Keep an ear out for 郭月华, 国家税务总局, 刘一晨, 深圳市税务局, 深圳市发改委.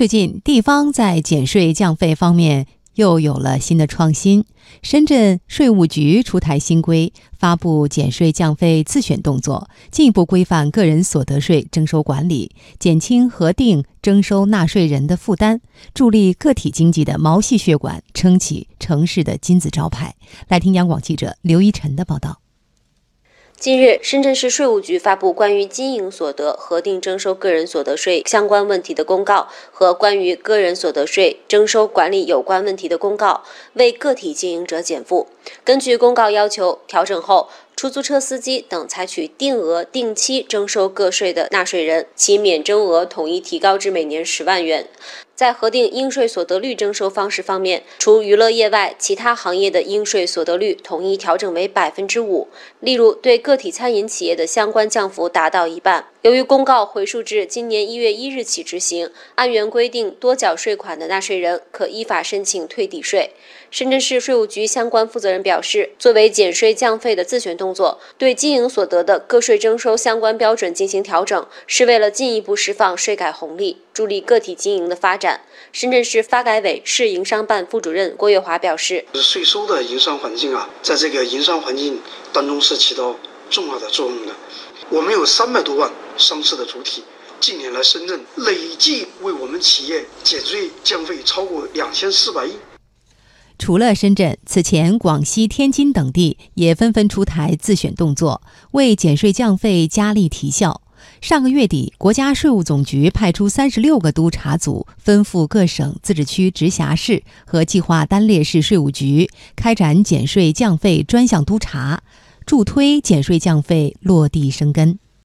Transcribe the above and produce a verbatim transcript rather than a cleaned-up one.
最近地方在减税降费方面又有了新的创新，深圳税务局出台新规，发布减税降费自选动作，进一步规范个人所得税征收管理，减轻核定征收纳税人的负担，助力个体经济的毛细血管撑起城市的金字招牌。来听央广记者刘一晨的报道。近日，深圳市税务局发布关于经营所得核定征收个人所得税相关问题的公告和关于个人所得税征收管理有关问题的公告，为个体经营者减负。根据公告要求，调整后出租车司机等采取定额定期征收个税的纳税人，其免征额统一提高至每年十万元。在核定应税所得率征收方式方面，除娱乐业外，其他行业的应税所得率统一调整为百分之五。例如，对个体餐饮企业的相关降幅达到一半。由于公告回溯至今年一月一日起执行，按原规定多缴税款的纳税人可依法申请退抵税。深圳市税务局相关负责人表示，作为减税降费的自选动作，对经营所得的个税征收相关标准进行调整，是为了进一步释放税改红利，助力个体经营的发展。深圳市发改委市营商办副主任郭月华表示，税收的营商环境啊，在这个营商环境当中是起到重要的作用的。我们有三百多万上市的主体，近年来深圳累计为我们企业减税降费超过两千四百亿。除了深圳，此前广西、天津等地也纷纷出台自选动作，为减税降费加力提效。上个月底，国家税务总局派出三十六个督查组，吩咐各省、自治区、直辖市和计划单列市税务局开展减税降费专项督查，助推减税降费落地生根。